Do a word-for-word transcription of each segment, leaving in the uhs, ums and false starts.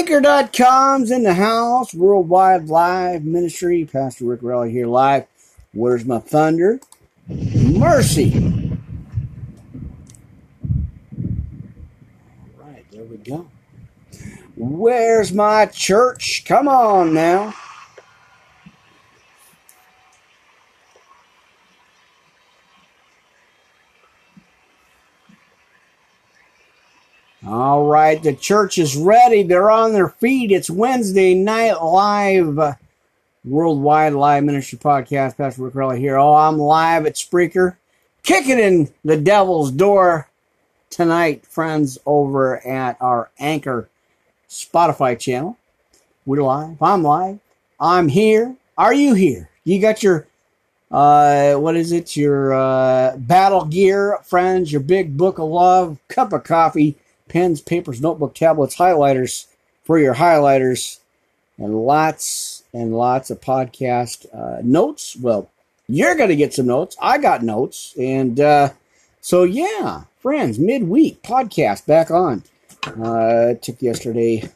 Baker dot com's in the house. Worldwide Live Ministry. Pastor Rick Raleigh here live. Where's my thunder? Mercy. All right, there we go. Where's my church? Come on now. All right, the church is ready. They're on their feet. It's Wednesday night live. Worldwide Live Ministry Podcast. Pastor Rick Raleigh here. Oh, I'm live at Spreaker. Kicking in the devil's door tonight, friends, over at our Anchor Spotify channel. We're live. I'm live. I'm here. Are you here? You got your, uh, what is it? Your uh, battle gear, friends, your big book of love, cup of coffee, pens, papers, notebook, tablets, highlighters for your highlighters, and lots and lots of podcast uh, notes. Well, you're going to get some notes. I got notes. And uh, so, yeah, friends, midweek podcast back on. Uh, I took yesterday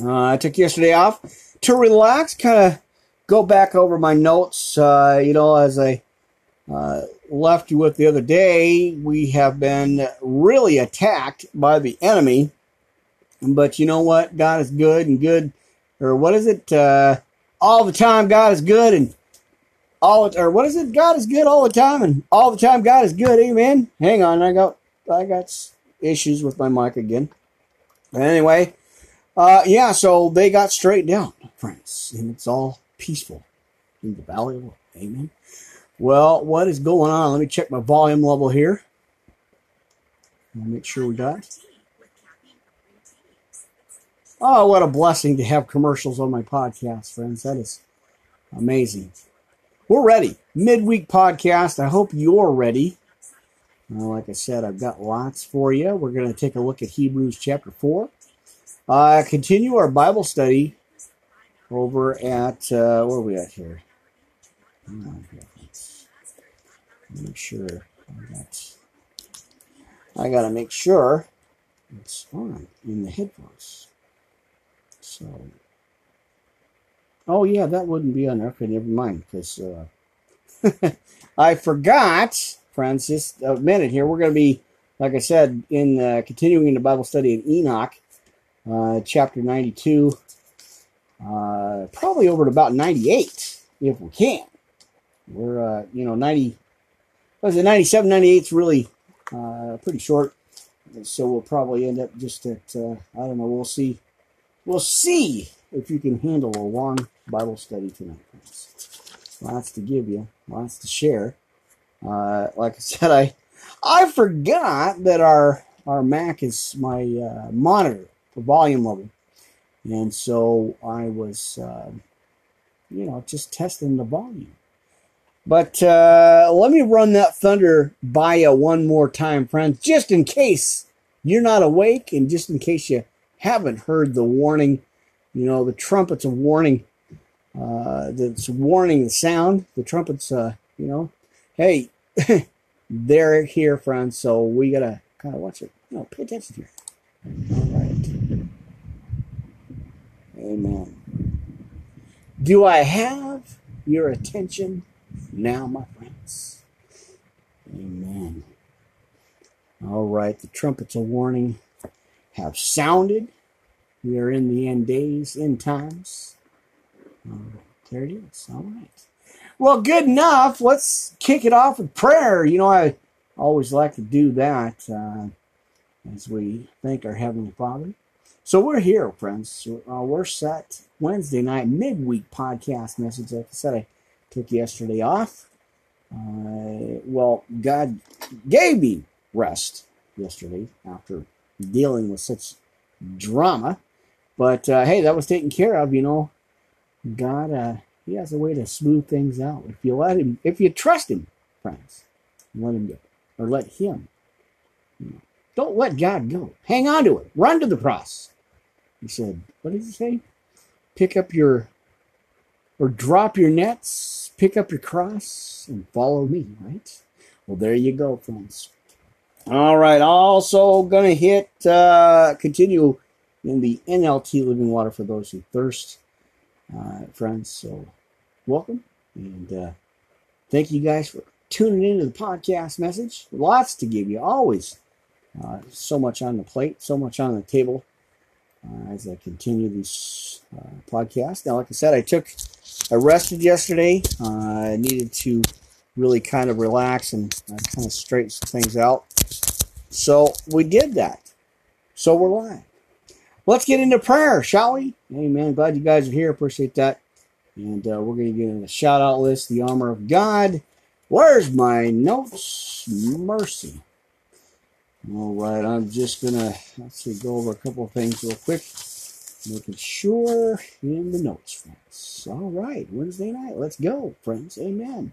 uh, I took yesterday off to relax, kind of go back over my notes. Uh, you know, as I uh, left you with the other day, we have been really attacked by the enemy. But you know what? God is good and good. Or what is it? Uh, all the time God is good and all. Or what is it? God is good all the time and all the time God is good. Amen. Hang on, I got I got issues with my mic again. Anyway, uh, yeah. So they got straight down, friends, and it's all peaceful in the valley of life. Amen. Well, what is going on? Let me check my volume level here. Make sure we got. Oh, what a blessing to have commercials on my podcast, friends. That is amazing. We're ready. Midweek podcast. I hope you're ready. Now, like I said, I've got lots for you. We're going to take a look at Hebrews chapter four. Uh, continue our Bible study over at, uh, where are we at here? Make sure. I got, I got to make sure it's on in the headphones. So, oh yeah, that wouldn't be on there. Okay, never mind, because uh, I forgot, friends. Just a minute here. We're going to be, like I said, in uh, continuing in the Bible study in Enoch, uh, chapter ninety-two, uh, probably over to about ninety-eight if we can. We're, uh, you know, ninety. What is it? ninety-seven, ninety-eight is really uh, pretty short, so we'll probably end up just at uh, I don't know. We'll see. We'll see if you can handle a long Bible study tonight. Lots to give you, lots to share. Uh, like I said, I I forgot that our our Mac is my uh, monitor for volume level, and so I was uh, you know just testing the volume. But uh, let me run that thunder by you one more time, friends, just in case you're not awake, and just in case you haven't heard the warning, you know, the trumpets of warning, uh, that's warning the sound, the trumpets, uh, you know, hey, they're here, friends, so we got to kind of watch it, you know, pay attention here. All right. Amen. Do I have your attention now, my friends? Amen. All right, the trumpets of warning have sounded. We are in the end days, end times. Um, there it is. All right. Well, good enough. Let's kick it off with prayer. You know, I always like to do that uh, as we thank our Heavenly Father. So we're here, friends. Uh, we're set Wednesday night, midweek podcast message. Like I said, I took yesterday off. Uh, well, God gave me rest yesterday after dealing with such drama, but uh, hey, that was taken care of. You know, God, uh, He has a way to smooth things out if you let Him, if you trust Him, friends. Let Him go, or let Him. You know, don't let God go. Hang on to it. Run to the cross. He said, "What did He say? Pick up your, or drop your nets. Pick up your cross and follow Me." Right? Well, there you go, friends. All right, also going to hit, uh, continue in the N L T Living Water for those who thirst, uh, friends. So welcome, and uh, thank you guys for tuning into the podcast message. Lots to give you, always. Uh, so much on the plate, so much on the table uh, as I continue these uh, podcasts. Now, like I said, I took, I rested yesterday. Uh, I needed to really kind of relax and uh, kind of straighten things out. So we did that. So we're live. Let's get into prayer, shall we? Amen. Glad you guys are here. Appreciate that. And uh, we're going to get into the shout-out list, the armor of God. Where's my notes? Mercy. All right, I'm just going to, let's see, go over a couple of things real quick. Making sure in the notes, friends. All right, Wednesday night. Let's go, friends. Amen.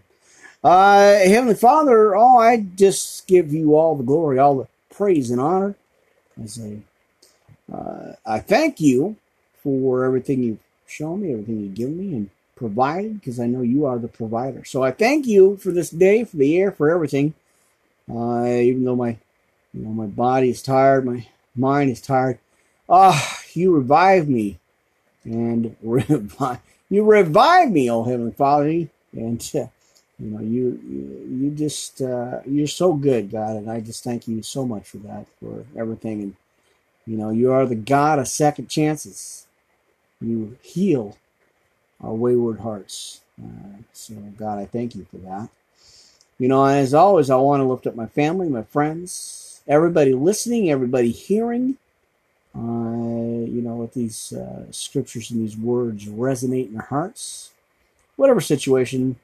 Uh, Heavenly Father, oh, I just give you all the glory, all the praise and honor. I say, uh, I thank you for everything you've shown me, everything you've given me and provided, because I know you are the provider. So I thank you for this day, for the air, for everything. Uh, even though my You know, my body is tired. My mind is tired. Ah, oh, you revive me. And revive, you revive me, oh Heavenly Father. And, uh, you know, you you, you just, uh, you're so good, God. And I just thank you so much for that, for everything. And, you know, you are the God of second chances. You heal our wayward hearts. Uh, so, God, I thank you for that. You know, as always, I want to lift up my family, my friends, everybody listening, everybody hearing, uh, you know, let these uh, scriptures and these words resonate in their hearts. Whatever situation,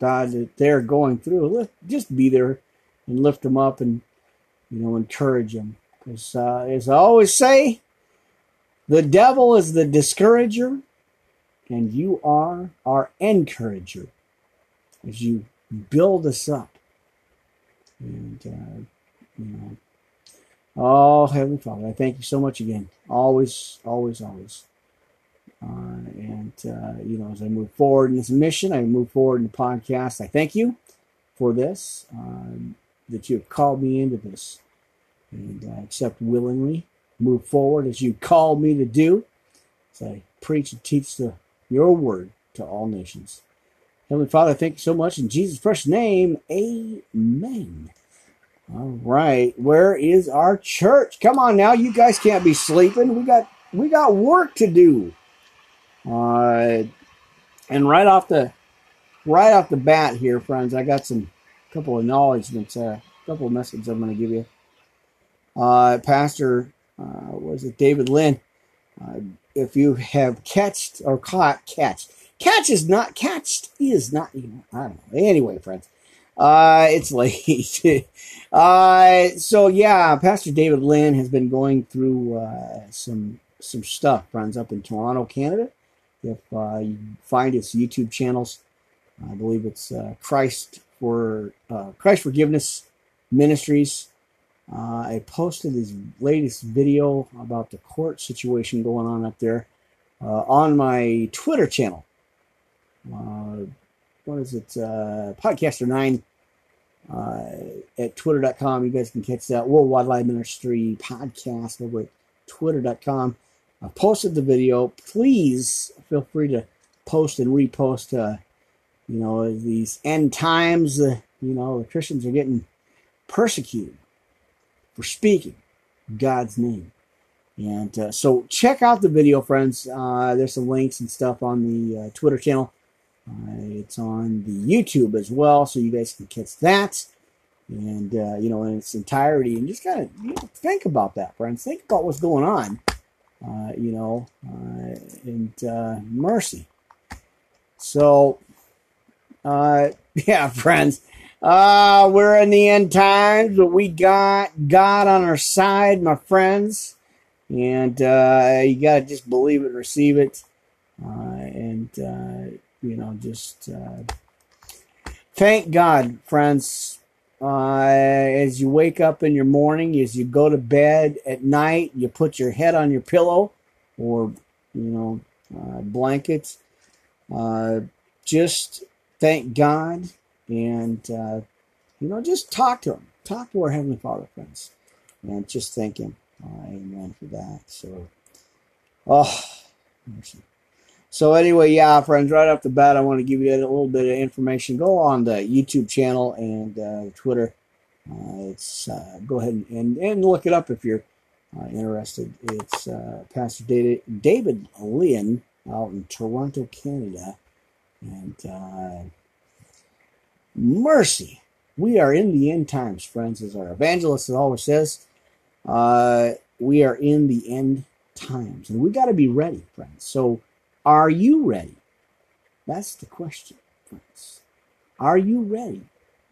God, that they're going through, let, just be there and lift them up and, you know, encourage them. Because uh, as I always say, the devil is the discourager, and you are our encourager as you build us up. And, uh, you know, oh, Heavenly Father, I thank you so much again. Always, always, always. Uh, and, uh, you know, as I move forward in this mission, I move forward in the podcast, I thank you for this, um, that you have called me into this. And I accept willingly, move forward as you called me to do, as I preach and teach the, your word to all nations. Heavenly Father, thank you so much. In Jesus' precious name, amen. All right, where is our church? Come on now, you guys can't be sleeping. We got we got work to do. Uh, and right off the right off the bat here, friends, I got some couple of acknowledgments, a uh, couple of messages I'm going to give you. Uh, Pastor, uh, was it David Lynn? Uh, if you have catched or caught catched, catch is not catched is not. You know, I don't know. Anyway, friends. Uh, it's late. uh, so yeah, Pastor David Lynn has been going through, uh, some, some stuff, friends, up in Toronto, Canada. If, uh, you find his YouTube channels, I believe it's, uh, Christ for, uh, Christ Forgiveness Ministries. Uh, I posted his latest video about the court situation going on up there, uh, on my Twitter channel. Uh, what is it? Uh, Podcaster nine. Uh, at twitter dot com. You guys can catch that. Worldwide Live Ministry podcast over at twitter dot com. I posted the video. Please feel free to post and repost, uh, you know, these end times. Uh, you know, the Christians are getting persecuted for speaking God's name. And uh, so check out the video, friends. Uh, there's some links and stuff on the uh, Twitter channel. Uh, it's on the YouTube as well, so you guys can catch that, and uh, you know, in its entirety. And just kind of, you know, think about that, friends. Think about what's going on, uh, you know, uh, and uh, mercy. So, uh, yeah, friends, uh, we're in the end times, but we got God on our side, my friends, and uh, you gotta just believe it, receive it, uh, and. Uh, You know, just uh, thank God, friends, uh, as you wake up in your morning, as you go to bed at night, you put your head on your pillow or, you know, uh, blankets. Uh, just thank God and, uh, you know, just talk to Him. Talk to our Heavenly Father, friends, and just thank Him. Uh, amen for that. So Oh, so anyway, yeah, friends, right off the bat, I want to give you a little bit of information. Go on the YouTube channel and uh, Twitter. Uh, it's uh, go ahead and, and, and look it up if you're uh, interested. It's uh, Pastor David, David Lynn out in Toronto, Canada. And uh, mercy. We are in the end times, friends, as our evangelist always says. Uh, we are in the end times. And we got to be ready, friends. So are you ready? That's the question, friends. Are you ready?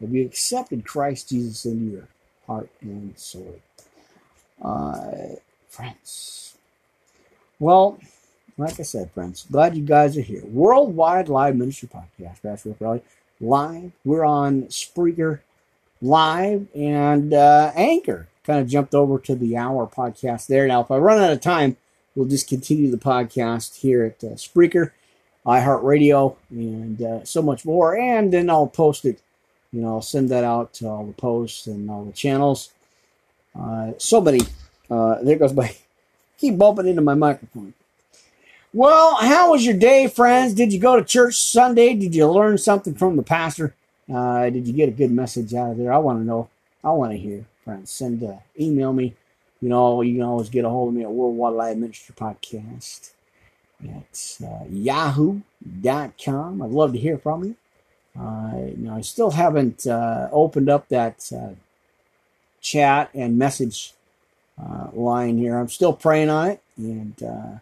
Have you accepted Christ Jesus in your heart and soul? Uh, friends. Well, like I said, friends, glad you guys are here. Worldwide Live Ministry Podcast. Pastor Rûach live. We're on Spreaker Live and uh, Anchor. Kind of jumped over to the hour podcast there. Now, if I run out of time, we'll just continue the podcast here at uh, Spreaker, iHeartRadio, and uh, so much more. And then I'll post it. You know, I'll send that out to all the posts and all the channels. Uh, so many. Uh, there goes my... Keep bumping into my microphone. Well, how was your day, friends? Did you go to church Sunday? Did you learn something from the pastor? Uh, did you get a good message out of there? I want to know. I want to hear, friends. Send, uh, email me. You know, you can always get a hold of me at Worldwide Live Ministry Podcast. That's uh, yahoo dot com. I'd love to hear from you. Uh, you know, I still haven't uh, opened up that uh, chat and message uh, line here. I'm still praying on it, and uh,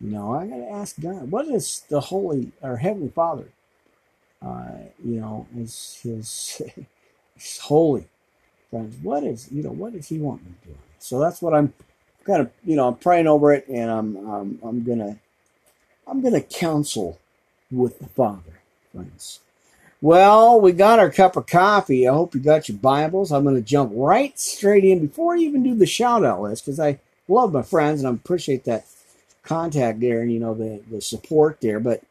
you know, I got to ask God, what is the Holy or Heavenly Father? Uh, you know, is his, his holy friends? What is you know what does He want me to do? So that's what I'm kind of you know I'm praying over it, and I'm I'm I'm gonna I'm gonna counsel with the Father, friends. Well, we got our cup of coffee. I hope you got your Bibles. I'm going to jump right straight in before I even do the shout-out list because I love my friends and I appreciate that contact there and, you know, the, the support there. But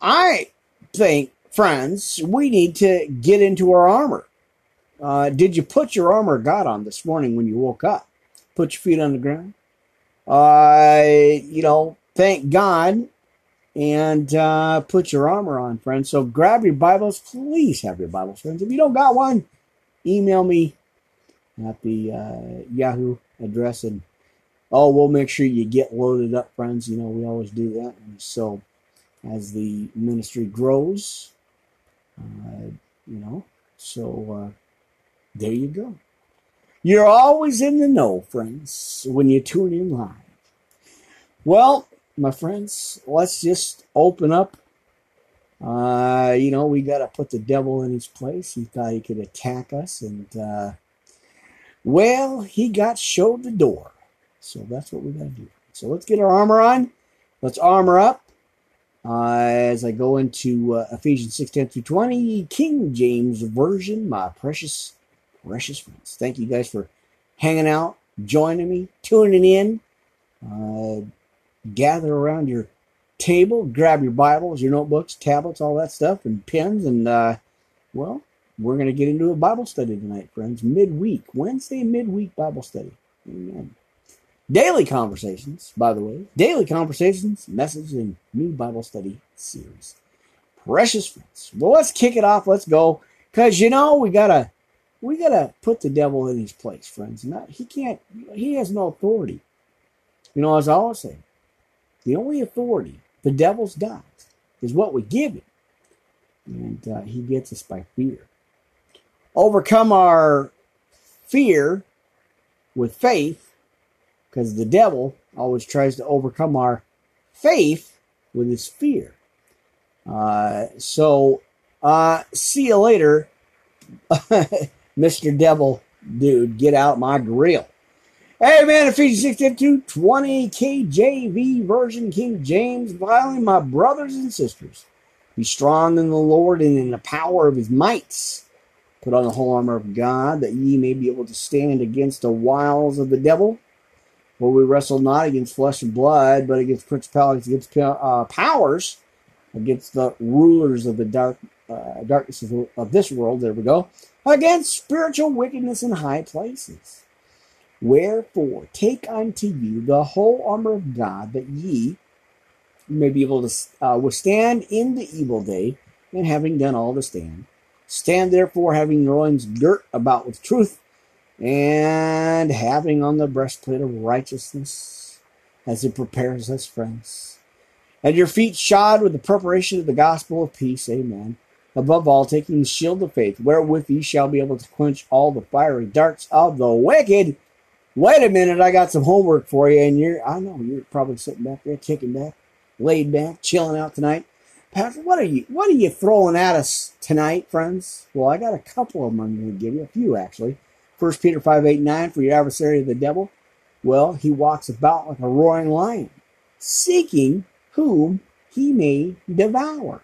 I think, friends, we need to get into our armor. Uh, did you put your armor of God on this morning when you woke up? Put your feet on the ground? Uh, you know, thank God. And uh, put your armor on, friends. So grab your Bibles. Please have your Bibles, friends. If you don't got one, email me at the uh, Yahoo address. And, oh, we'll make sure you get loaded up, friends. You know, we always do that. And so as the ministry grows, uh, you know, so uh, there you go. You're always in the know, friends, when you tune in live. Well, my friends, let's just open up. Uh, you know, we got to put the devil in his place. He thought he could attack us. And, uh, well, he got showed the door. So that's what we got to do. So let's get our armor on. Let's armor up. Uh, as I go into uh, Ephesians six ten through twenty, King James Version, my precious, precious friends. Thank you guys for hanging out, joining me, tuning in. Uh, Gather around your table, grab your Bibles, your notebooks, tablets, all that stuff, and pens. And, uh, well, we're going to get into a Bible study tonight, friends. Midweek, Wednesday midweek Bible study. Amen. Daily Conversations, by the way. Daily Conversations, Message, and New Bible Study Series. Precious friends. Well, let's kick it off. Let's go. Because, you know, we got to we gotta put the devil in his place, friends. Not, he can't, he has no authority. You know, as I always say, the only authority the devil's got is what we give him. And uh, he gets us by fear. Overcome our fear with faith, because the devil always tries to overcome our faith with his fear. Uh, so, uh, see you later, Mister Devil, dude. Get out my grill. Hey man, Ephesians six fifty-two twenty K J V Version, King James. Finally, my brothers and sisters, be strong in the Lord and in the power of his might. Put on the whole armor of God, that ye may be able to stand against the wiles of the devil. For we wrestle not against flesh and blood, but against principalities, against uh, powers, against the rulers of the dark uh, darkness of this world. There we go. Against spiritual wickedness in high places. Wherefore, take unto you the whole armor of God, that ye may be able to uh, withstand in the evil day, and having done all to stand. Stand therefore, having your loins girt about with truth, and having on the breastplate of righteousness, as it prepares us, friends. And your feet shod with the preparation of the gospel of peace. Amen. Above all, taking the shield of faith, wherewith ye shall be able to quench all the fiery darts of the wicked. Wait a minute, I got some homework for you, and you're, I know, you're probably sitting back there, kicking back, laid back, chilling out tonight. Pastor, what are you, what are you throwing at us tonight, friends? Well, I got a couple of them I'm going to give you, a few actually. First Peter five, eight, nine, for your adversary of the devil, well, he walks about like a roaring lion, seeking whom he may devour.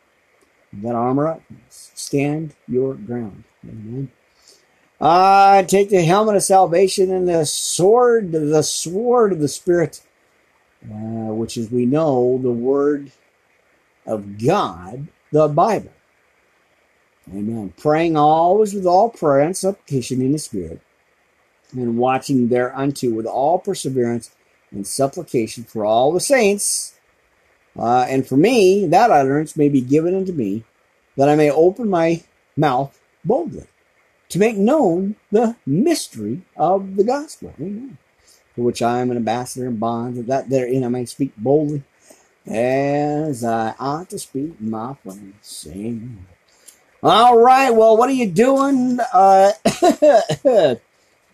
Then armor up. Stand your ground. Amen. Uh, take the helmet of salvation and the sword, the sword of the Spirit, uh, which is, we know, the Word of God, the Bible. Amen. Praying always with all prayer and supplication in the Spirit, and watching thereunto with all perseverance and supplication for all the saints. Uh, and for me, that utterance may be given unto me, that I may open my mouth boldly, to make known the mystery of the gospel. Amen. For which I am an ambassador in bonds, that therein I may speak boldly, as I ought to speak, my friends. Amen. All right, well, what are you doing? Uh,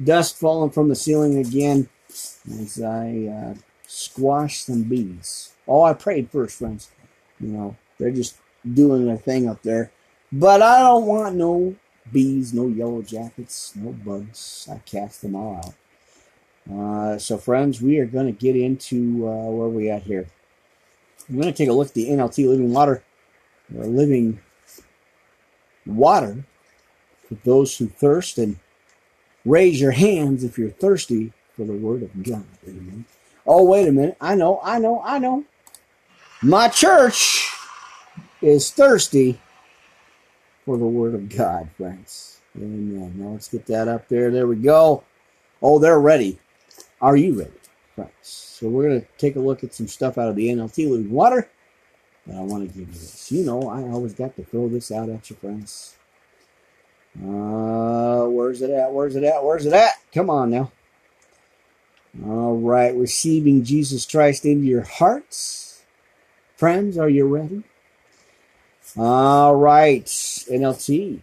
dust falling from the ceiling again, as I uh, squash some bees. Oh, I prayed first, friends. You know, they're just doing their thing up there. But I don't want no bees, no yellow jackets, no bugs. I cast them all out. Uh, so, friends, we are going to get into uh, where we at here. I'm going to take a look at the N L T Living Water, or Living Water, for those who thirst. And raise your hands if you're thirsty for the Word of God. Amen. Oh, wait a minute. I know, I know, I know. My church is thirsty for the Word of God, friends. Amen. Now let's get that up there. There we go. Oh, they're ready. Are you ready, friends? So we're going to take a look at some stuff out of the N L T Living Water. But I want to give you this. You know, I always got to throw this out at you, friends. Uh, where's it at? Where's it at? Where's it at? Come on now. All right, receiving Jesus Christ into your hearts. Friends, are you ready? All right, N L T.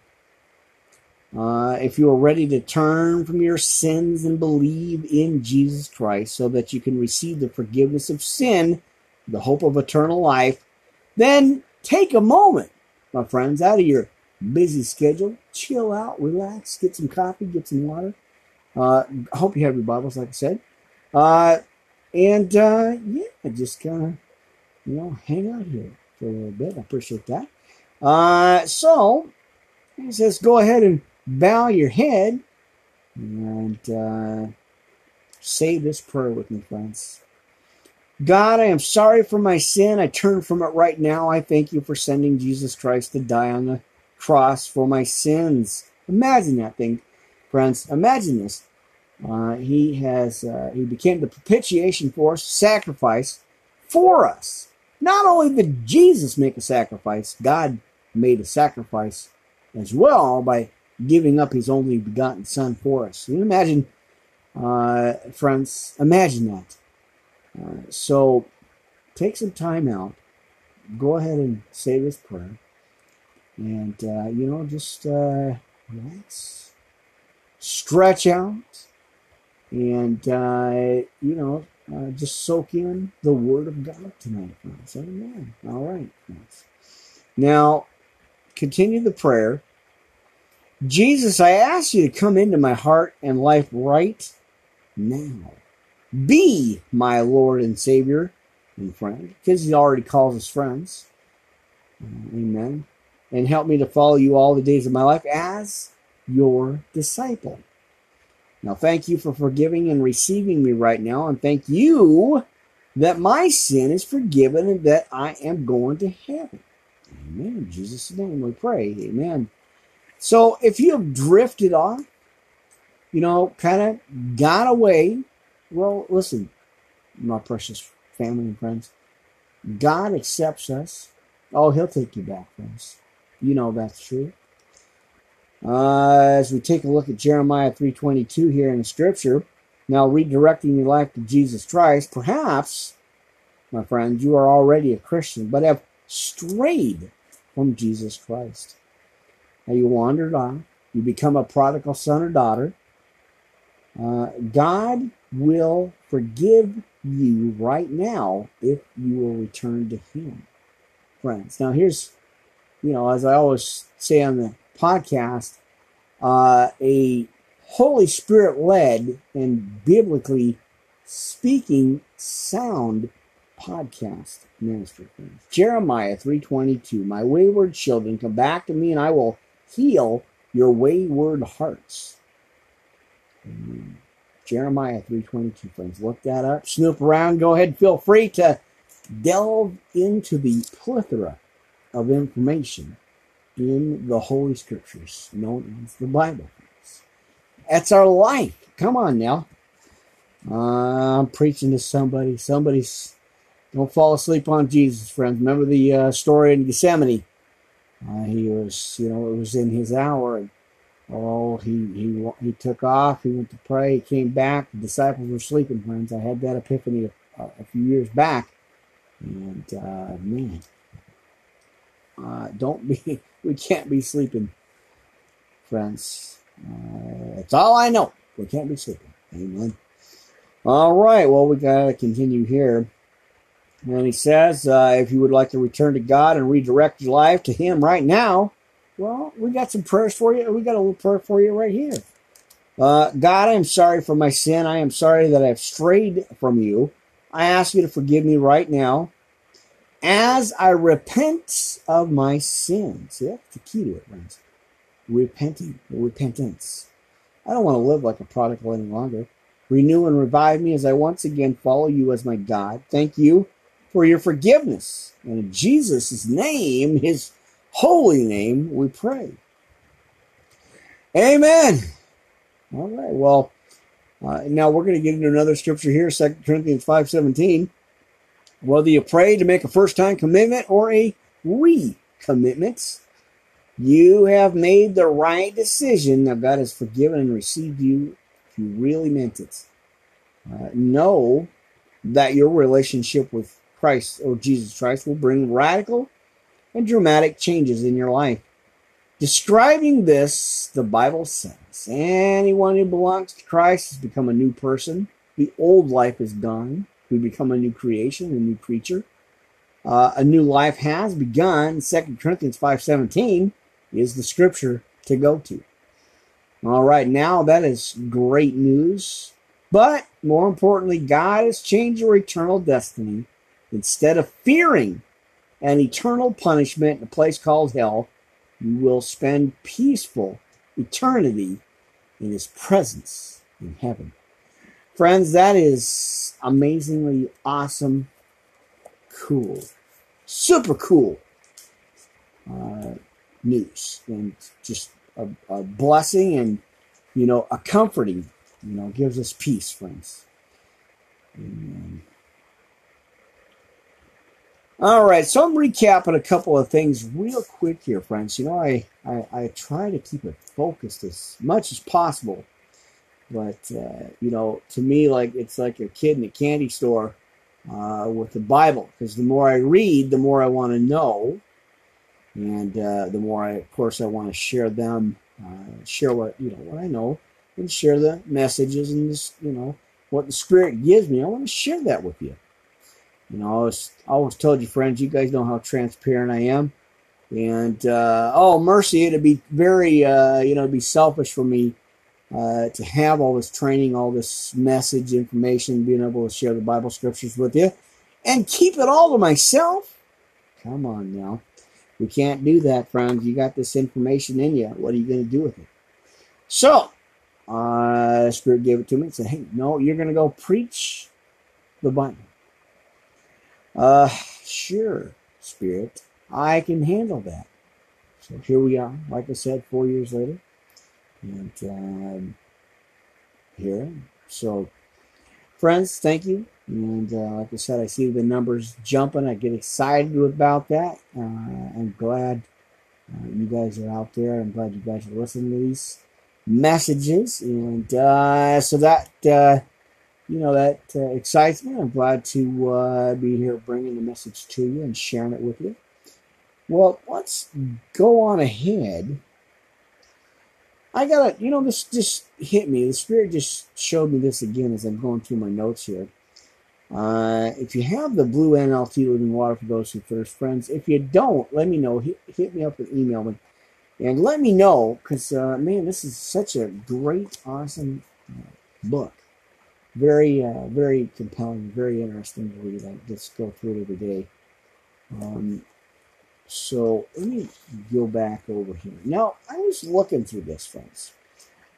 Uh, if you are ready to turn from your sins and believe in Jesus Christ so that you can receive the forgiveness of sin, the hope of eternal life, then take a moment, my friends, out of your busy schedule. Chill out, relax, get some coffee, get some water. Uh, I hope you have your Bibles, like I said. Uh, and, uh, yeah, just kind of, you know, hang out here for a little bit. I appreciate that. Uh, so, he says, go ahead and bow your head and uh, say this prayer with me, friends. God, I am sorry for my sin. I turn from it right now. I thank you for sending Jesus Christ to die on the cross for my sins. Imagine that thing, friends. Imagine this. Uh, he has, uh, he became the propitiation for us, sacrifice for us. Not only did Jesus make a sacrifice, God made a sacrifice as well by giving up his only begotten son for us. Can you imagine, uh, friends, imagine that. Uh, so take some time out. Go ahead and say this prayer. And, uh, you know, just uh, relax. Stretch out. And, uh, you know, uh, just soak in the Word of God tonight, friends. Amen. All right, friends. Now, continue the prayer. Jesus, I ask you to come into my heart and life right now. Be my Lord and Savior and friend, because he already calls us friends. Amen. And help me to follow you all the days of my life as your disciple. Now, thank you for forgiving and receiving me right now. And thank you that my sin is forgiven and that I am going to heaven. Amen. In Jesus' name we pray. Amen. So if you have drifted off, you know, kind of got away. Well, listen, my precious family and friends, God accepts us. Oh, he'll take you back, friends. You know that's true. Uh, as we take a look at Jeremiah three twenty-two here in the scripture, now redirecting your life to Jesus Christ, perhaps, my friend, you are already a Christian, but have strayed from Jesus Christ. Now you wandered on. You become a prodigal son or daughter. Uh, God will forgive you right now if you will return to him, friends. Now here's, you know, as I always say on the podcast, uh, a Holy Spirit-led and biblically speaking sound podcast ministry. Jeremiah three twenty-two, my wayward children, come back to me and I will heal your wayward hearts. Amen. Jeremiah three twenty-two, friends, look that up, snoop around, go ahead, feel free to delve into the plethora of information in the Holy Scriptures, known as the Bible. That's our life. Come on now. Uh, I'm preaching to somebody. Somebody's, don't fall asleep on Jesus, friends. Remember the uh, story in Gethsemane? Uh, he was, you know, it was in his hour. And, oh, he, he he took off. He went to pray. He came back. The disciples were sleeping, friends. I had that epiphany a, a few years back. And, uh, man, uh, don't be, we can't be sleeping, friends. Uh, that's all I know. We can't be sleeping. Amen. All right. Well, we got to continue here. And he says, uh, if you would like to return to God and redirect your life to him right now, well, we got some prayers for you. We got a little prayer for you right here. Uh, God, I am sorry for my sin. I am sorry that I have strayed from you. I ask you to forgive me right now as I repent of my sins. Yeah, that's the key to it, friends. Repenting, repentance. I don't want to live like a prodigal any longer. Renew and revive me as I once again follow you as my God. Thank you for your forgiveness. And in Jesus' name, his holy name, we pray. Amen. All right, well, uh, now we're going to get into another scripture here, Second Corinthians five seventeen. Whether you pray to make a first-time commitment or a recommitment, you have made the right decision. Now, God has forgiven and received you if you really meant it. Uh, know that your relationship with Christ or Jesus Christ will bring radical and dramatic changes in your life. Describing this, the Bible says, anyone who belongs to Christ has become a new person. The old life is gone. We become a new creation, a new creature. Uh, a new life has begun. Second Corinthians five seventeen. Is the scripture to go to. All right, now that is great news. But more importantly, God has changed your eternal destiny. Instead of fearing an eternal punishment in a place called hell, you will spend peaceful eternity in his presence in heaven. Friends, that is amazingly awesome. Cool. Super cool. Uh, news, and just a, a blessing, and you know, a comforting, you know, gives us peace, friends. Amen. All right, so I'm recapping a couple of things real quick here, friends. You know, I, I, I try to keep it focused as much as possible, but uh, you know, to me, like it's like a kid in a candy store uh, with the Bible, because the more I read, the more I want to know. And uh, the more, I, of course, I want to share them, uh, share what you know, what I know, and share the messages and this, you know, what the Spirit gives me. I want to share that with you. You know, I always, I always told you, friends, you guys know how transparent I am. And uh, oh, mercy, it'd be very, uh, you know, it'd be selfish for me uh, to have all this training, all this message information, being able to share the Bible scriptures with you, and keep it all to myself. Come on now. We can't do that, friends. You got this information in you. What are you going to do with it? So, uh, Spirit gave it to me and said, hey, no, you're going to go preach the Bible. Uh, sure, Spirit, I can handle that. So here we are, like I said, four years later. And um, here. So, friends, thank you. And uh, like I said, I see the numbers jumping. I get excited about that. Uh, I'm glad uh, you guys are out there. I'm glad you guys are listening to these messages. And uh, so that, uh, you know, that uh, excites me. I'm glad to uh, be here bringing the message to you and sharing it with you. Well, let's go on ahead. I got to, you know, this just hit me. The Spirit just showed me this again as I'm going through my notes here. Uh, if you have the blue N L T Living Water for those who thirst, friends, if you don't, let me know. Hit, hit me up and email me. And let me know, because, uh, man, this is such a great, awesome book. Very, uh, very compelling, very interesting to read. I just go through it every day. Um, so let me go back over here. Now, I was looking through this, friends.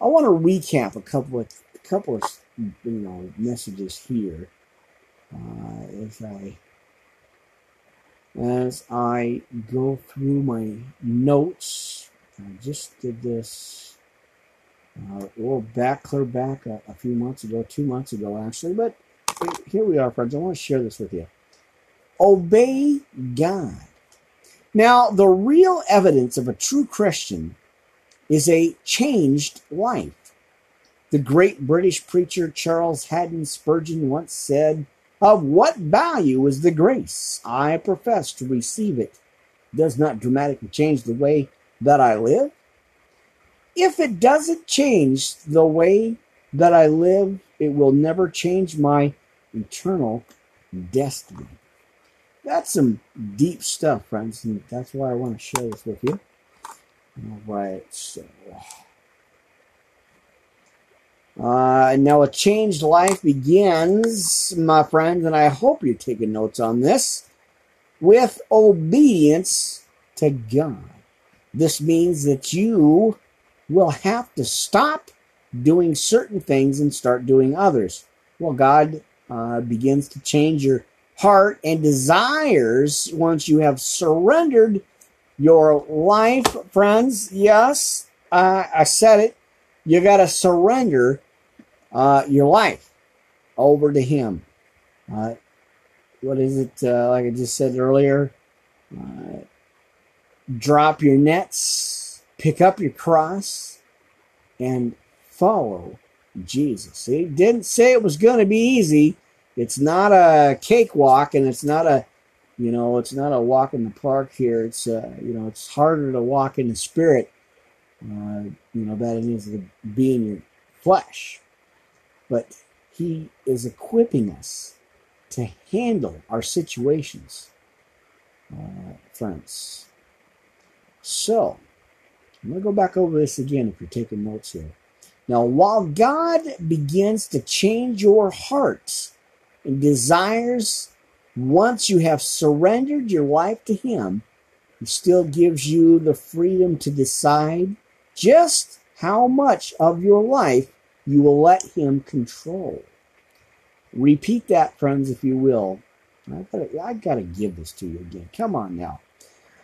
I want to recap a couple of, a couple of you know, messages here. Uh, as I as I go through my notes, I just did this uh, a little back, clear back a, a few months ago, two months ago actually, but here we are, friends. I want to share this with you. Obey God. Now, the real evidence of a true Christian is a changed life. The great British preacher Charles Haddon Spurgeon once said, "Of what value is the grace I profess to receive it? Does not dramatically change the way that I live? If it doesn't change the way that I live, it will never change my eternal destiny." That's some deep stuff, friends, and that's why I want to share this with you. All right, so... Uh, now, a changed life begins, my friends, and I hope you're taking notes on this, with obedience to God. This means that you will have to stop doing certain things and start doing others. Well, God uh, begins to change your heart and desires once you have surrendered your life, friends. Yes, uh, I said it. You got to surrender Uh, your life over to Him. Uh, what is it? Uh, like I just said earlier, uh, drop your nets, pick up your cross, and follow Jesus. He didn't say it was going to be easy. It's not a cakewalk, and it's not a, you know, it's not a walk in the park here. It's uh, you know, it's harder to walk in the Spirit, uh, you know, than it is to be in your flesh. But He is equipping us to handle our situations, uh, friends. So, I'm going to go back over this again if you're taking notes here. Now, while God begins to change your heart and desires once you have surrendered your life to Him, He still gives you the freedom to decide just how much of your life you will let Him control. Repeat that, friends, if you will. I've got, I've got to give this to you again. Come on now.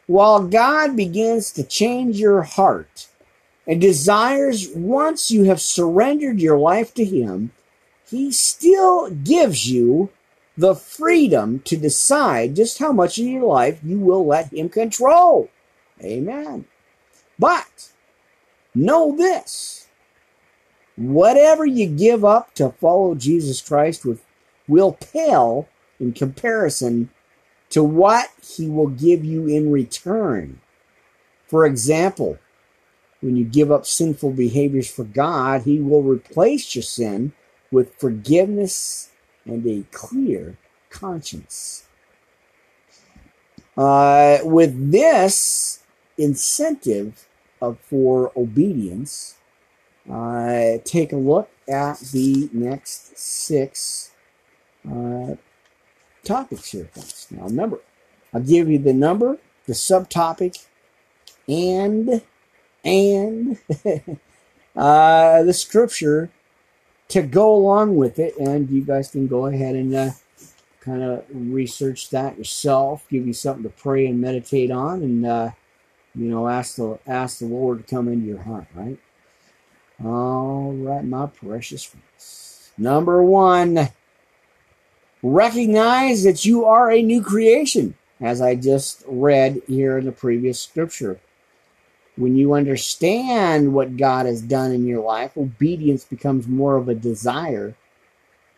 While God begins to change your heart and desires once you have surrendered your life to Him, He still gives you the freedom to decide just how much of your life you will let Him control. Amen. But know this. Whatever you give up to follow Jesus Christ with will pale in comparison to what He will give you in return. For example, when you give up sinful behaviors for God, He will replace your sin with forgiveness and a clear conscience. Uh, with this incentive of, for obedience, Uh, take a look at the next six uh, topics here, folks. Now, remember, I'll give you the number, the subtopic, and and uh, the scripture to go along with it, and you guys can go ahead and uh, kind of research that yourself. Give you something to pray and meditate on, and uh, you know, ask the ask the Lord to come into your heart, right? All right, my precious friends. Number one, recognize that you are a new creation, as I just read here in the previous scripture. When you understand what God has done in your life, obedience becomes more of a desire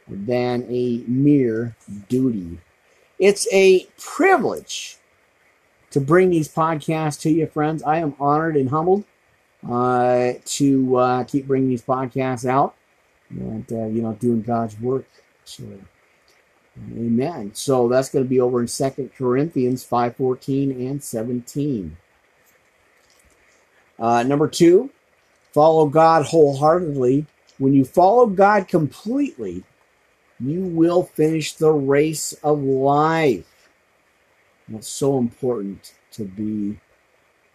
than a mere duty. It's a privilege to bring these podcasts to you, friends. I am honored and humbled uh, to uh, keep bringing these podcasts out and, uh, you know, doing God's work. So, amen. So that's going to be over in Second Corinthians five fourteen and seventeen. Uh, number two, follow God wholeheartedly. When you follow God completely, you will finish the race of life. And it's so important to be,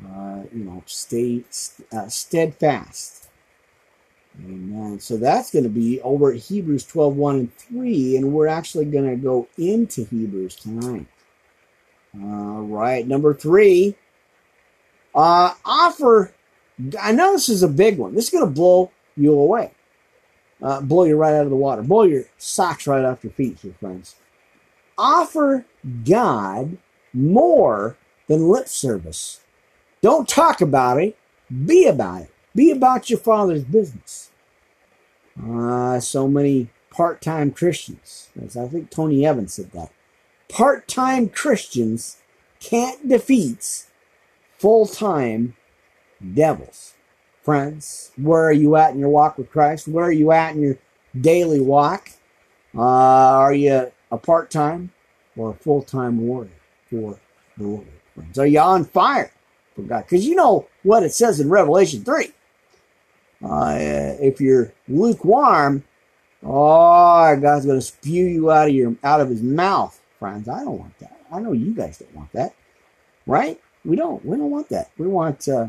uh, you know, stay uh, steadfast. Amen. So that's going to be over at Hebrews twelve, one and three, and we're actually going to go into Hebrews tonight. All right, number three. Uh, offer, I know this is a big one. This is going to blow you away. Uh, blow you right out of the water. Blow your socks right off your feet, your friends. Offer God more than lip service. Don't talk about it. Be about it. Be about your Father's business. Uh, so many part-time Christians. As I think Tony Evans said that. Part-time Christians can't defeat full-time devils. Friends, where are you at in your walk with Christ? Where are you at in your daily walk? Uh, are you a part-time or a full-time warrior for the Lord? Friends, are you on fire for God? Because you know what it says in Revelation three. Uh, if you're lukewarm, oh, God's going to spew you out of your out of his mouth. Friends, I don't want that. I know you guys don't want that. Right? We don't. We don't want that. We want, uh,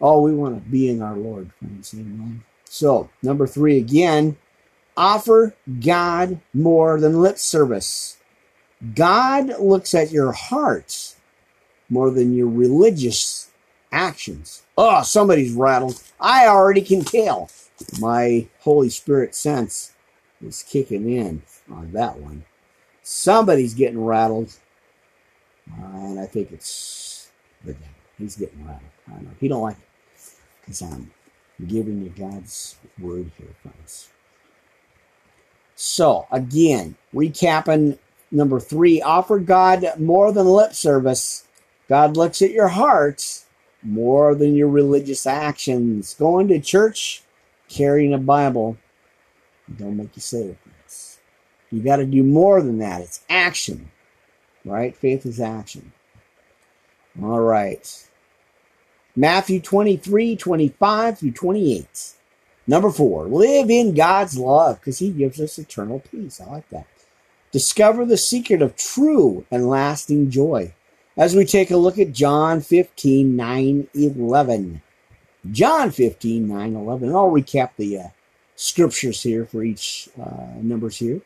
oh, we want to be in our Lord, friends. Amen. So, number three again, offer God more than lip service. God looks at your hearts more than your religious actions. Oh, somebody's rattled. I already can tell. My Holy Spirit sense is kicking in on that one. Somebody's getting rattled. And I think it's he's getting rattled. I don't know. He don't like it. Because I'm giving you God's word here, friends. So, again, recapping number three. Offer God more than lip service. God looks at your heart more than your religious actions. Going to church, carrying a Bible, don't make you say it, friends. You got to do more than that. It's action. Right? Faith is action. All right. Matthew twenty-three, twenty-five through twenty-eight. Number four, live in God's love because he gives us eternal peace. I like that. Discover the secret of true and lasting joy. As we take a look at John fifteen, nine, eleven. John fifteen, nine, eleven. And I'll recap the uh, scriptures here for each uh, numbers here.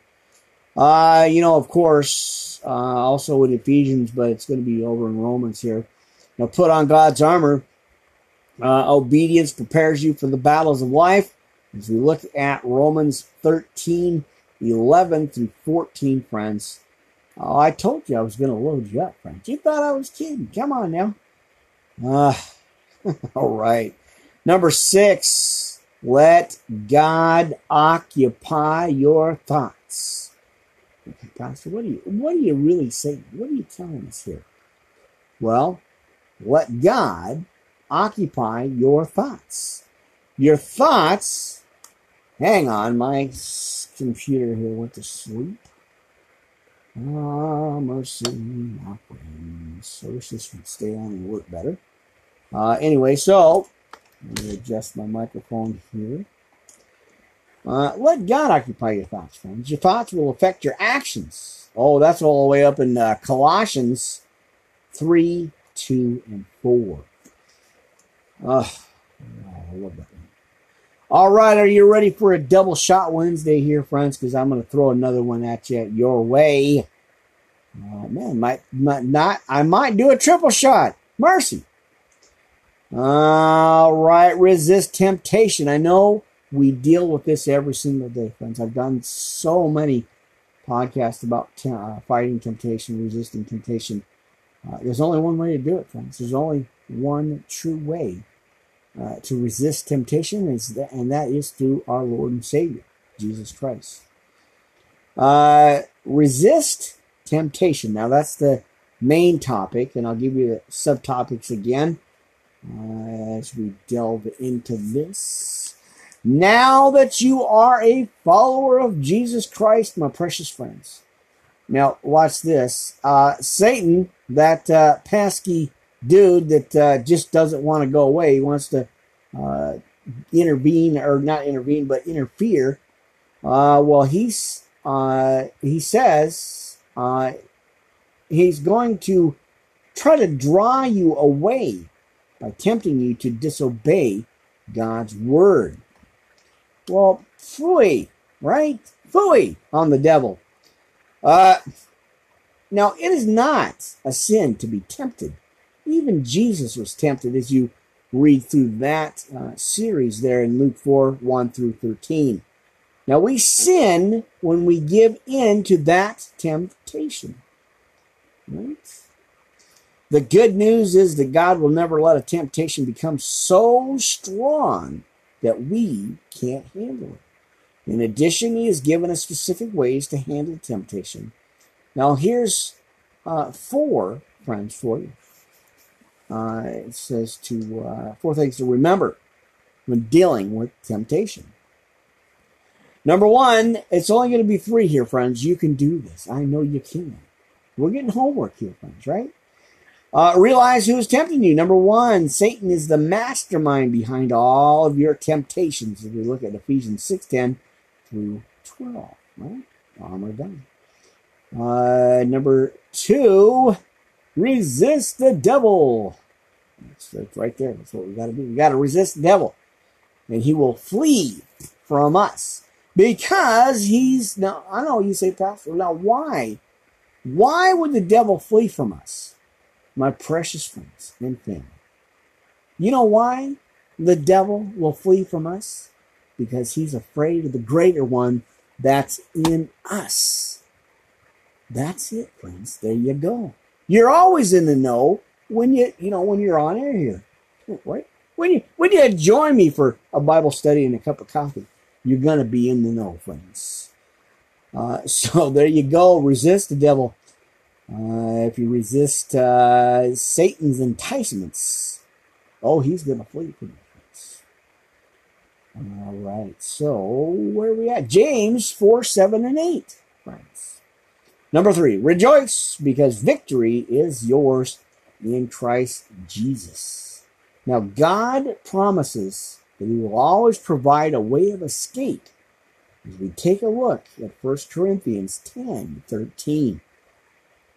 Uh, you know, of course, uh, also in Ephesians, but it's going to be over in Romans here. Now, put on God's armor. Uh, obedience prepares you for the battles of life. As we look at Romans thirteen, eleven through fourteen, friends. Oh, I told you I was going to load you up, friends. You thought I was kidding. Come on now. Uh, all right. Number six, let God occupy your thoughts. Okay, Pastor, what are you what are you really saying? What are you telling us here? Well, let God occupy your thoughts. Your thoughts. Hang on, my computer here went to sleep. Ah, mercy, my friends. I wish this would stay on and work better. Uh, anyway, so let me adjust my microphone here. Uh, let God occupy your thoughts, friends. Your thoughts will affect your actions. Oh, that's all the way up in uh, Colossians three, two, and four. Oh, I love that one. All right, are you ready for a double shot Wednesday here, friends? Because I'm going to throw another one at you your way. Oh, man, might, might not. I might do a triple shot. Mercy. All right, resist temptation. I know we deal with this every single day, friends. I've done so many podcasts about te- uh, fighting temptation, resisting temptation. Uh, there's only one way to do it, friends. There's only one true way uh, to resist temptation, and, th- and that is through our Lord and Savior, Jesus Christ. Uh, resist temptation. Now, that's the main topic, and I'll give you the subtopics again uh, as we delve into this. Now that you are a follower of Jesus Christ, my precious friends. Now, watch this. Uh, Satan, that uh, pesky dude that uh, just doesn't want to go away, he wants to uh, intervene, or not intervene, but interfere. Uh, well, he's, uh, he says uh, he's going to try to draw you away by tempting you to disobey God's word. Well, phooey, right? Phooey on the devil. Uh, now, it is not a sin to be tempted. Even Jesus was tempted, as you read through that uh, series there in Luke four, one through thirteen. Now, we sin when we give in to that temptation. Right? The good news is that God will never let a temptation become so strong that we can't handle it. In addition, he has given us specific ways to handle temptation. Now, here's uh, four, friends, for you. Uh, it says to uh, four things to remember when dealing with temptation. Number one, it's only going to be three here, friends. You can do this. I know you can. We're getting homework here, friends, right? Uh, realize who is tempting you. Number one, Satan is the mastermind behind all of your temptations. If you look at Ephesians six ten through twelve, right? Armor down. Uh, number two, resist the devil. That's, that's right there. That's what we got to do. We got to resist the devil, and he will flee from us because he's now. I know you say, Pastor. Now, why? Why would the devil flee from us, my precious friends and family? You know why the devil will flee from us? Because he's afraid of the greater one that's in us. That's it, friends. There you go. You're always in the know when you you know when you're on air here. Right? When you when you join me for a Bible study and a cup of coffee, you're gonna be in the know, friends. Uh, so there you go. Resist the devil. Uh, if you resist uh, Satan's enticements, oh, he's going to flee from you. All right, so where are we at? James four, seven, and eight, friends. Number three, rejoice because victory is yours in Christ Jesus. Now, God promises that he will always provide a way of escape as we take a look at First Corinthians ten, thirteen.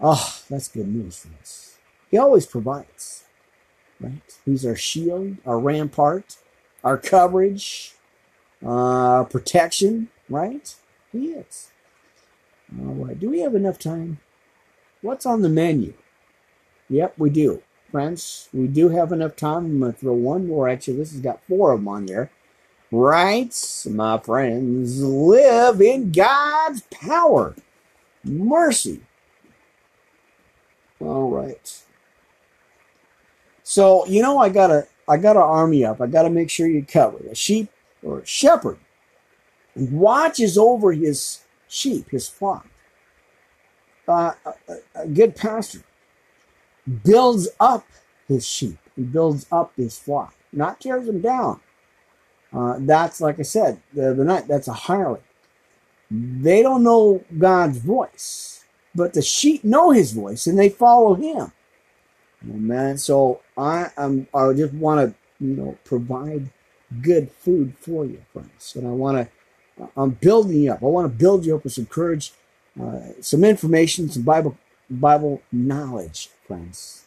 Oh, that's good news for us. He always provides, right? He's our shield, our rampart, our coverage, uh, our protection, right? He is. All right. Do we have enough time? What's on the menu? Yep, we do. Friends, we do have enough time. I'm going to throw one more at you. This has got four of them on there. Right, my friends, live in God's power, mercy. All right. So, you know, I gotta, I gotta arm you up. I gotta make sure you're covered. A sheep or a shepherd watches over his sheep, his flock. Uh, a, a good pastor builds up his sheep. He builds up his flock, not tears them down. Uh, that's like I said, they're not. That's a hireling. They don't know God's voice. But the sheep know his voice, and they follow him. Amen. So I am. I just want to, you know, provide good food for you, friends. And I want to. I'm building you up. I want to build you up with some courage, uh, some information, some Bible Bible knowledge, friends.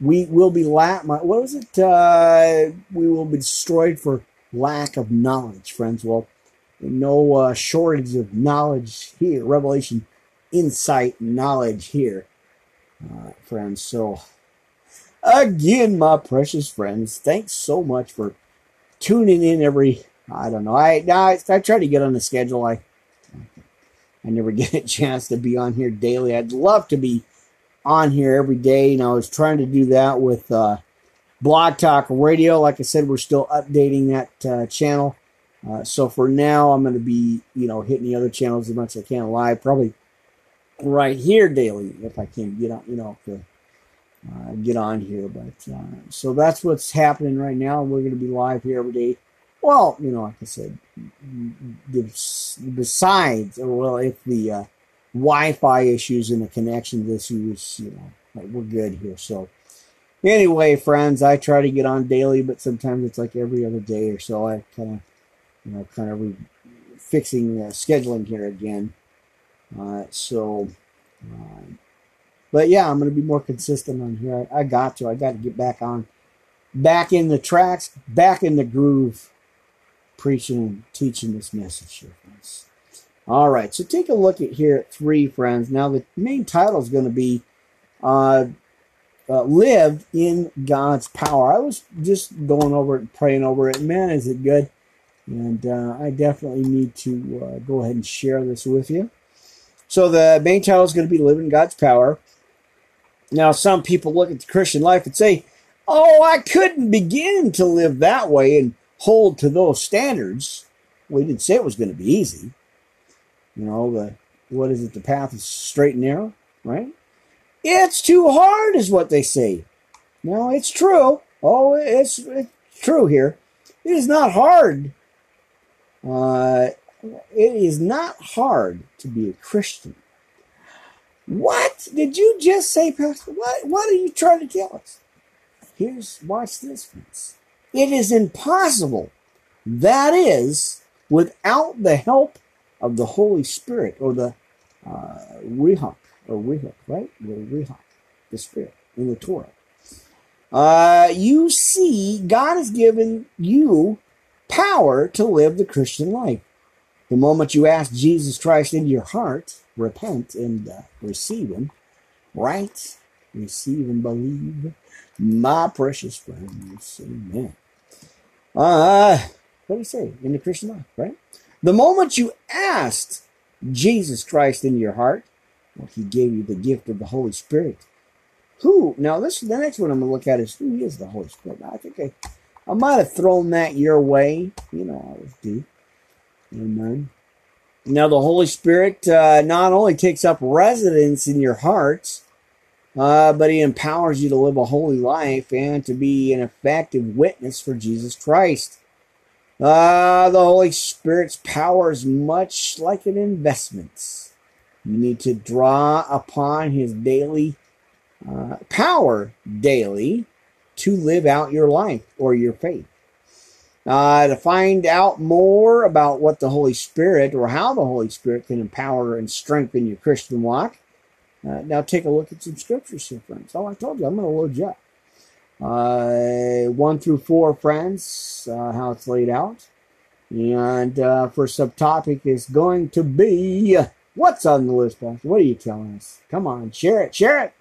We will be lack. What was it? Uh, we will be destroyed for lack of knowledge, friends. Well, no uh, shortage of knowledge here. Revelation. Insight, knowledge here, uh, friends. So again, my precious friends. Thanks so much for tuning in every, I don't know, I, I, I try to get on the schedule. I, I never get a chance to be on here daily. I'd love to be on here every day, and I was trying to do that with uh, Blog Talk Radio. Like I said, we're still updating that uh, channel. Uh, so for now, I'm going to be, you know, hitting the other channels as much as I can live, probably right here daily if I can get on, you know, to uh, get on here. But uh, so that's what's happening right now. We're going to be live here every day. Well, you know, like I said, besides, well, if the uh, Wi-Fi issues and the connection issues, you know, like we're good here. So anyway, friends, I try to get on daily, but sometimes it's like every other day or so. I kind of, you know, kind of re- fixing uh, scheduling here again. Uh, so, uh, but yeah, I'm going to be more consistent on here. I, I got to. I got to get back on, back in the tracks, back in the groove, preaching and teaching this message here, friends. All right, so take a look at here at three, friends. Now, the main title is going to be uh, uh, Live in God's Power. I was just going over it and praying over it. Man, is it good. And uh, I definitely need to uh, go ahead and share this with you. So the main title is going to be Living God's Power. Now, some people look at the Christian life and say, oh, I couldn't begin to live that way and hold to those standards. We didn't say it was going to be easy. You know, the, what is it, the path is straight and narrow, right? It's too hard is what they say. No, it's true. Oh, it's, it's true here. It is not hard. Uh, it is not hard to be a Christian. What did you just say, Pastor? What, what are you trying to tell us? Here's, watch this, friends. It is impossible, that is, without the help of the Holy Spirit, or the uh, Rûach, or Rûach, right? The Rûach, the Spirit, in the Torah. Uh, you see, God has given you power to live the Christian life. The moment you ask Jesus Christ into your heart, repent and uh, receive Him, right? Receive and believe, my precious friends. Amen. Uh, what do you say? In the Christian life, right? The moment you asked Jesus Christ into your heart, well, He gave you the gift of the Holy Spirit. Who? Now, this the next one I'm going to look at is who is the Holy Spirit. Now, I think I, I might have thrown that your way. You know, I always do. Amen. Now, the Holy Spirit uh, not only takes up residence in your heart, Uh, but He empowers you to live a holy life and to be an effective witness for Jesus Christ. Uh, the Holy Spirit's power is much like an investment. You need to draw upon His daily uh, power daily to live out your life or your faith. Uh, to find out more about what the Holy Spirit or how the Holy Spirit can empower and strengthen your Christian walk, Uh, now take a look at some scriptures here, friends. Oh, I told you, I'm going to load you up. Uh, one through four, friends, uh, how it's laid out. And uh, first subtopic is going to be, uh, what's on the list, Pastor? What are you telling us? Come on, share it, share it.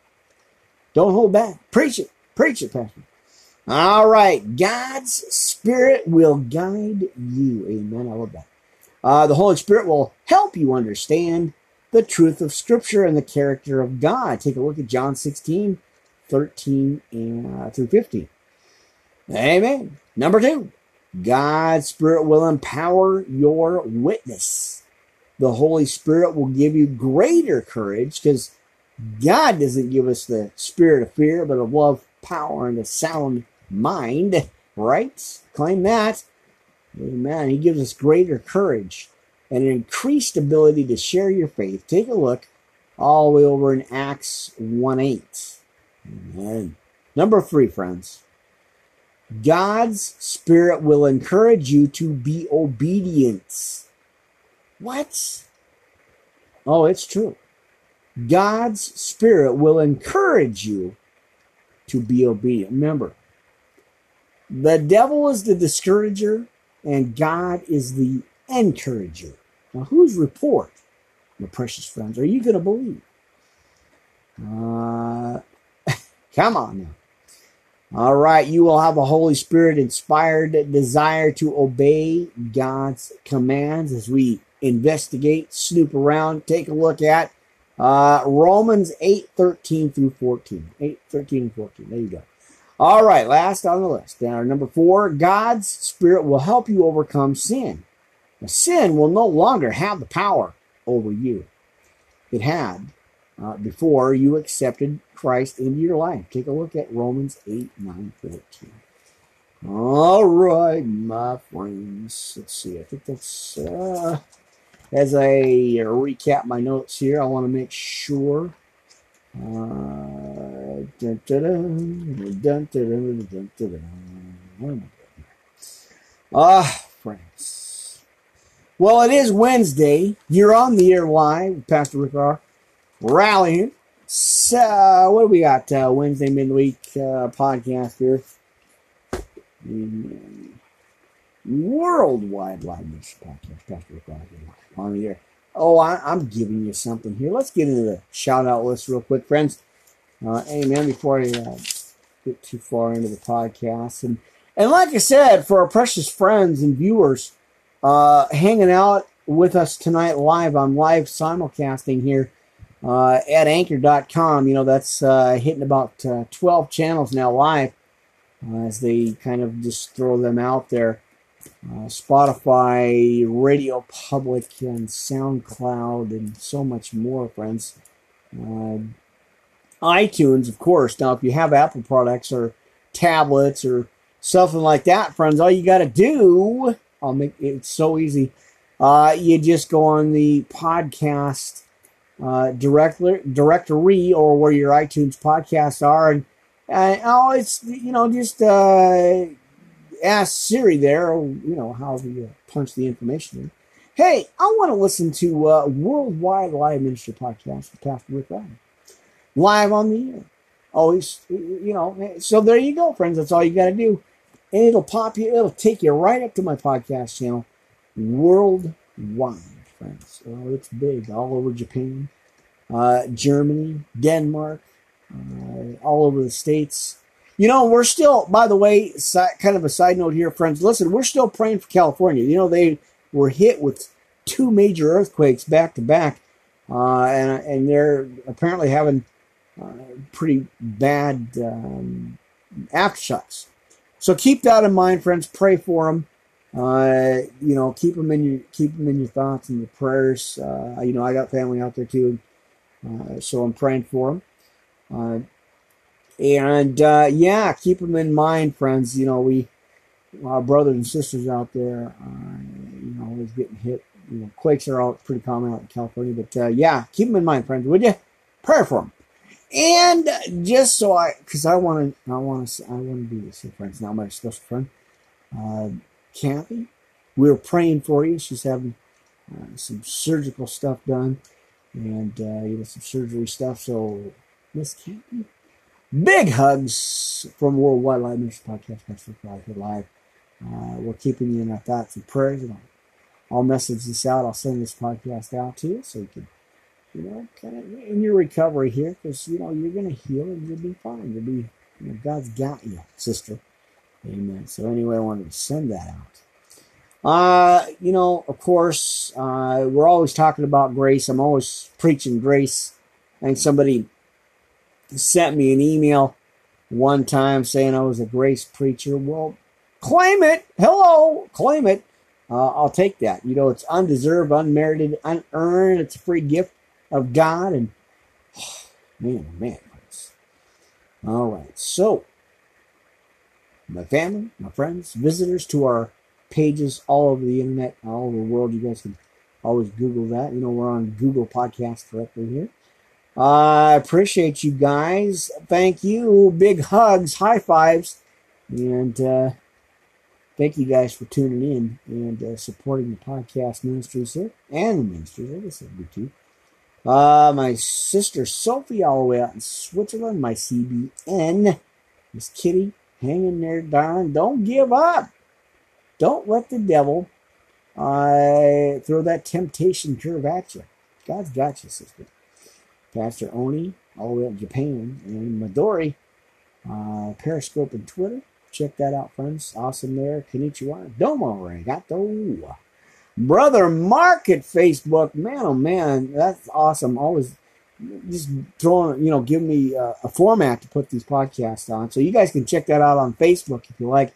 Don't hold back. Preach it, preach it, Pastor. All right, God's Spirit will guide you. Amen, I love that. Uh, the Holy Spirit will help you understand the truth of Scripture and the character of God. Take a look at John sixteen, thirteen and, uh, through fifteen. Amen. Number two, God's Spirit will empower your witness. The Holy Spirit will give you greater courage, because God doesn't give us the spirit of fear, but of love, power, and a sound mind. Right? Claim that. Amen. He gives us greater courage and an increased ability to share your faith. Take a look all the way over in Acts one eight. Amen. Number three, friends. God's Spirit will encourage you to be obedient. What? Oh, it's true. God's Spirit will encourage you to be obedient. Remember, the devil is the discourager, and God is the encourager. Now, whose report, my precious friends, are you going to believe? Uh, come on now. All right, you will have a Holy Spirit-inspired desire to obey God's commands as we investigate, snoop around, take a look at uh, Romans eight, thirteen through fourteen. eight, thirteen and fourteen, there you go. All right, last on the list, now, number four, God's Spirit will help you overcome sin. Now, sin will no longer have the power over you. It had uh, before you accepted Christ into your life. Take a look at Romans eight, nine, fourteen. All right, my friends. Let's see. I think that's, uh, as I recap my notes here, I want to make sure. Uh, dun, dun, dun, dun, dun, dun, dun, dun. Ah, friends. Well, it is Wednesday. You're on the air live with Pastor Rick R. Rallying. So, what do we got? Uh, Wednesday midweek uh, podcast here. In, um, Worldwide Live Ministry podcast. Pastor Rick R. On the air. Oh, I, I'm giving you something here. Let's get into the shout-out list real quick, friends. Uh, amen, before I uh, get too far into the podcast. And, and like I said, for our precious friends and viewers uh, hanging out with us tonight live, I'm live simulcasting here uh, at anchor dot com. You know, that's uh, hitting about uh, twelve channels now live uh, as they kind of just throw them out there. Uh, Spotify, Radio Public, and SoundCloud, and so much more, friends. Uh, iTunes, of course. Now, if you have Apple products or tablets or something like that, friends, all you got to do, I'll make it so easy, uh, you just go on the podcast uh, directly, directory or where your iTunes podcasts are, and, and oh, it's, you know, just... Uh, ask Siri there, or, you know, how do you punch the information in. Hey, I want to listen to uh, Worldwide Live Ministry Podcast with Pastor Rick Ryan. Live on the air. Always, you know, so there you go, friends. That's all you got to do. And it'll pop you, it'll take you right up to my podcast channel, Worldwide, friends. Oh, it's big. All over Japan, uh, Germany, Denmark, uh, all over the States. You know, we're still, by the way, kind of a side note here, friends. Listen, we're still praying for California. You know, they were hit with two major earthquakes back to back, uh, and and they're apparently having uh, pretty bad um, aftershocks. So keep that in mind, friends. Pray for them. Uh, you know, keep them in your keep them in your thoughts and your prayers. Uh, you know, I got family out there too, uh, so I'm praying for them. Uh, And, uh, yeah, keep them in mind, friends. You know, we, our brothers and sisters out there, uh, you know, always getting hit. You know, quakes are all pretty common out in California. But, uh, yeah, keep them in mind, friends, would you? Prayer for them. And just so I, because I want to, I want to, I want to do this here, friends. Now, my special friend, uh, Kathy, we were praying for you. She's having uh, some surgical stuff done and, uh, you know, some surgery stuff. So, Miss Kathy. Big hugs from Worldwide Live Ministry Podcast. Pastor Rick here live. Uh, we're keeping you in our thoughts and prayers. And I'll, I'll message this out. I'll send this podcast out to you so you can, you know, kind of in your recovery here, because, you know, you're going to heal and you'll be fine. You'll be, you know, God's got you, sister. Amen. So anyway, I wanted to send that out. Uh, you know, of course, uh, we're always talking about grace. I'm always preaching grace. And somebody sent me an email one time saying I was a grace preacher. Well, claim it. Hello, claim it. Uh, I'll take that. You know, it's undeserved, unmerited, unearned. It's a free gift of God. And oh, man, man. All right. So, my family, my friends, visitors to our pages all over the internet, all over the world. You guys can always Google that. You know, we're on Google Podcasts directly here. I uh, appreciate you guys. Thank you. Big hugs, high fives, and uh, thank you guys for tuning in and uh, supporting the podcast ministries here and the ministries. I guess it'd be too. Uh, my sister Sophie, all the way out in Switzerland. My C B N, Miss Kitty, hang in there, darling. Don't give up. Don't let the devil uh, throw that temptation curve at you. God's got you, sister. Pastor Oni, all the way up in Japan, and Midori, uh, Periscope and Twitter. Check that out, friends. Awesome there. Konnichiwa. Domo arigato. Brother Mark at Facebook. Man, oh, man. That's awesome. Always just throwing, you know, give me a, a format to put these podcasts on. So you guys can check that out on Facebook if you like.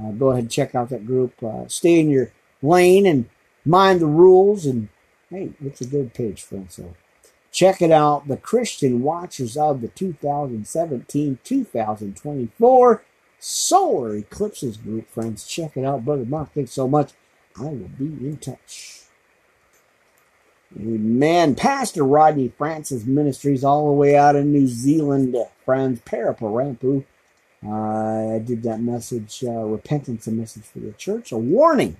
Uh, go ahead and check out that group. Uh, stay in your lane and mind the rules. And, hey, it's a good page, friends. So check it out. The Christian Watchers of the twenty seventeen twenty twenty-four Solar Eclipses group, friends. Check it out. Brother Mark, thanks so much. I will be in touch. Amen. Pastor Rodney Francis Ministries all the way out in New Zealand, friends. Paraparampu. Uh, I did that message, uh, repentance, a message for the church, a warning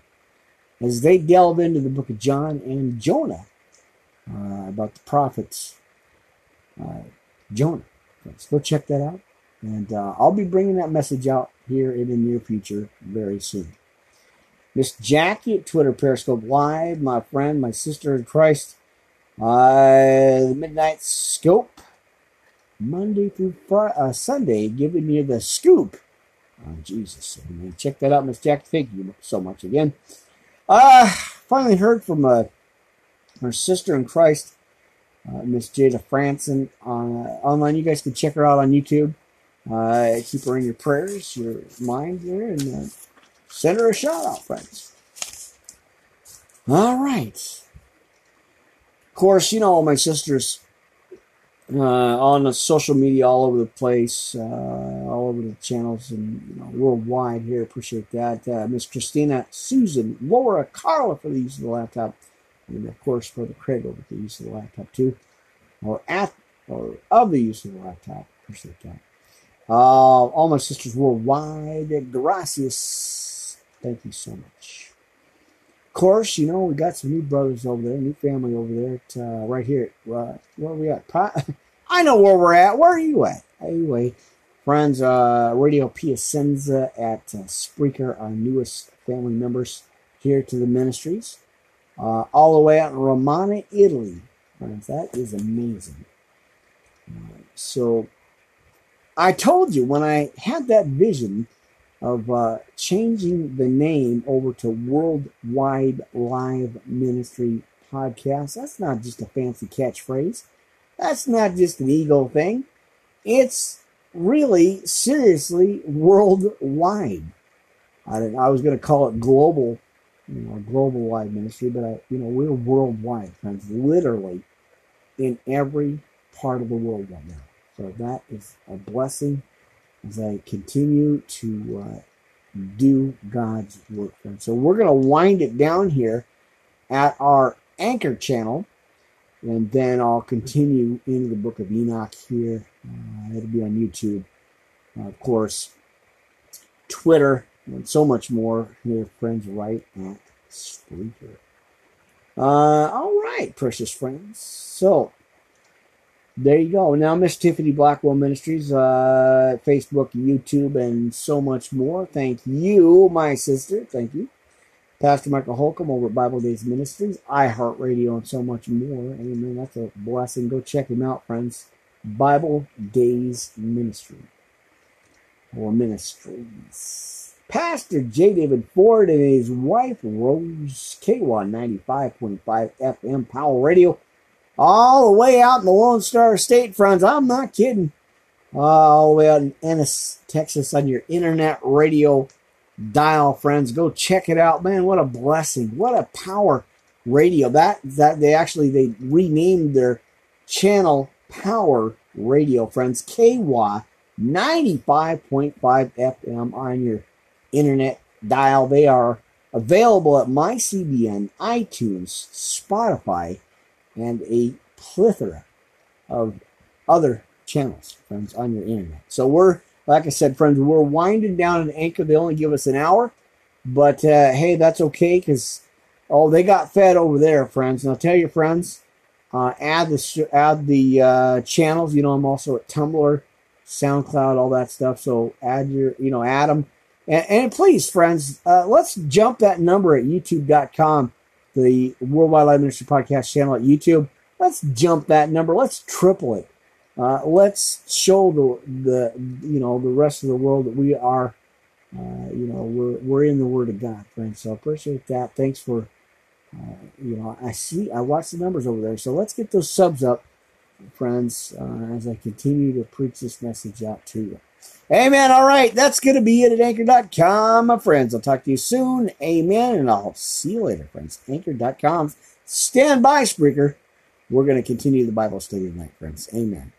as they delve into the book of John and Jonah uh, about the prophets. Uh, Jonah. Let's go check that out. And uh, I'll be bringing that message out here in the near future very soon. Miss Jackie at Twitter, Periscope Live, my friend, my sister in Christ, uh, the Midnight Scope, Monday through Friday, uh, Sunday, giving you the scoop on oh, Jesus. Amen. Check that out, Miss Jackie. Thank you so much again. Uh, finally heard from uh, her sister in Christ, uh, Miss Jada Franson on, uh, online. You guys can check her out on YouTube. Uh, keep her in your prayers, your mind there, and uh, send her a shout out, friends. All right. Of course, you know, my sister's uh, on the social media all over the place, uh, all over the channels and you know, worldwide here. Appreciate that. Uh, Miss Christina, Susan, Laura, Carla for the use of the laptop. And, of course, Brother Craig over the use of the laptop, too. Or at, or of the use of the laptop. Appreciate that. Uh, all my sisters worldwide, gracias. Thank you so much. Of course, you know, we got some new brothers over there, new family over there, at, uh, right here. Uh, where are we at? I know where we're at. Where are you at? Anyway, friends, uh, Radio Piacenza at uh, Spreaker, our newest family members here to the ministries. Uh, all the way out in Romana, Italy. Friends, that is amazing. Uh, so... I told you when I had that vision of uh, changing the name over to Worldwide Live Ministry Podcast, that's not just a fancy catchphrase. That's not just an ego thing. It's really, seriously, worldwide. I, didn't, I was going to call it global, you know, global wide ministry, but I, you know, we're worldwide, friends, literally in every part of the world right now. So that is a blessing as I continue to uh, do God's work. And so we're going to wind it down here at our anchor channel, and then I'll continue into the book of Enoch here. Uh, it'll be on YouTube, uh, of course, Twitter, and so much more here, friends, right at Spreaker. Uh, all right, precious friends. So... there you go. Now, Miss Tiffany Blackwell Ministries, uh, Facebook, YouTube, and so much more. Thank you, my sister. Thank you. Pastor Michael Holcomb over at Bible Days Ministries, iHeartRadio, and so much more. Amen. That's a blessing. Go check him out, friends. Bible Days Ministry. Or Ministries. Pastor J. David Ford and his wife, Rose, K W A ninety-five point five F M Power Radio. All the way out in the Lone Star State, friends. I'm not kidding. Uh, all the way out in Ennis, Texas, on your internet radio dial, friends. Go check it out, man. What a blessing! What a power radio. That that they actually they renamed their channel Power Radio, friends. K W A ninety-five point five F M on your internet dial. They are available at my C B N, iTunes, Spotify, and a plethora of other channels, friends, on your internet. So we're, like I said, friends, we're winding down an anchor. They only give us an hour. But, uh, hey, that's okay because, oh, they got fed over there, friends. Now, tell your friends, uh, add the, add the uh, channels. You know, I'm also at Tumblr, SoundCloud, all that stuff. So add your, you know, add them. And, and please, friends, uh, let's jump that number at YouTube dot com. The Worldwide Live Ministry Podcast channel at YouTube. Let's jump that number. Let's triple it. Uh, let's show the, the you know the rest of the world that we are, uh, you know, we're we're in the Word of God, friends. So I appreciate that. Thanks for, uh, you know, I see, I watch the numbers over there. So let's get those subs up, friends, uh, as I continue to preach this message out to you. Amen. All right, that's going to be it at anchor dot com, my friends. I'll talk to you soon. Amen, and I'll see you later, friends. anchor dot com. Stand by, Spreaker. We're going to continue the Bible study tonight, friends. Amen.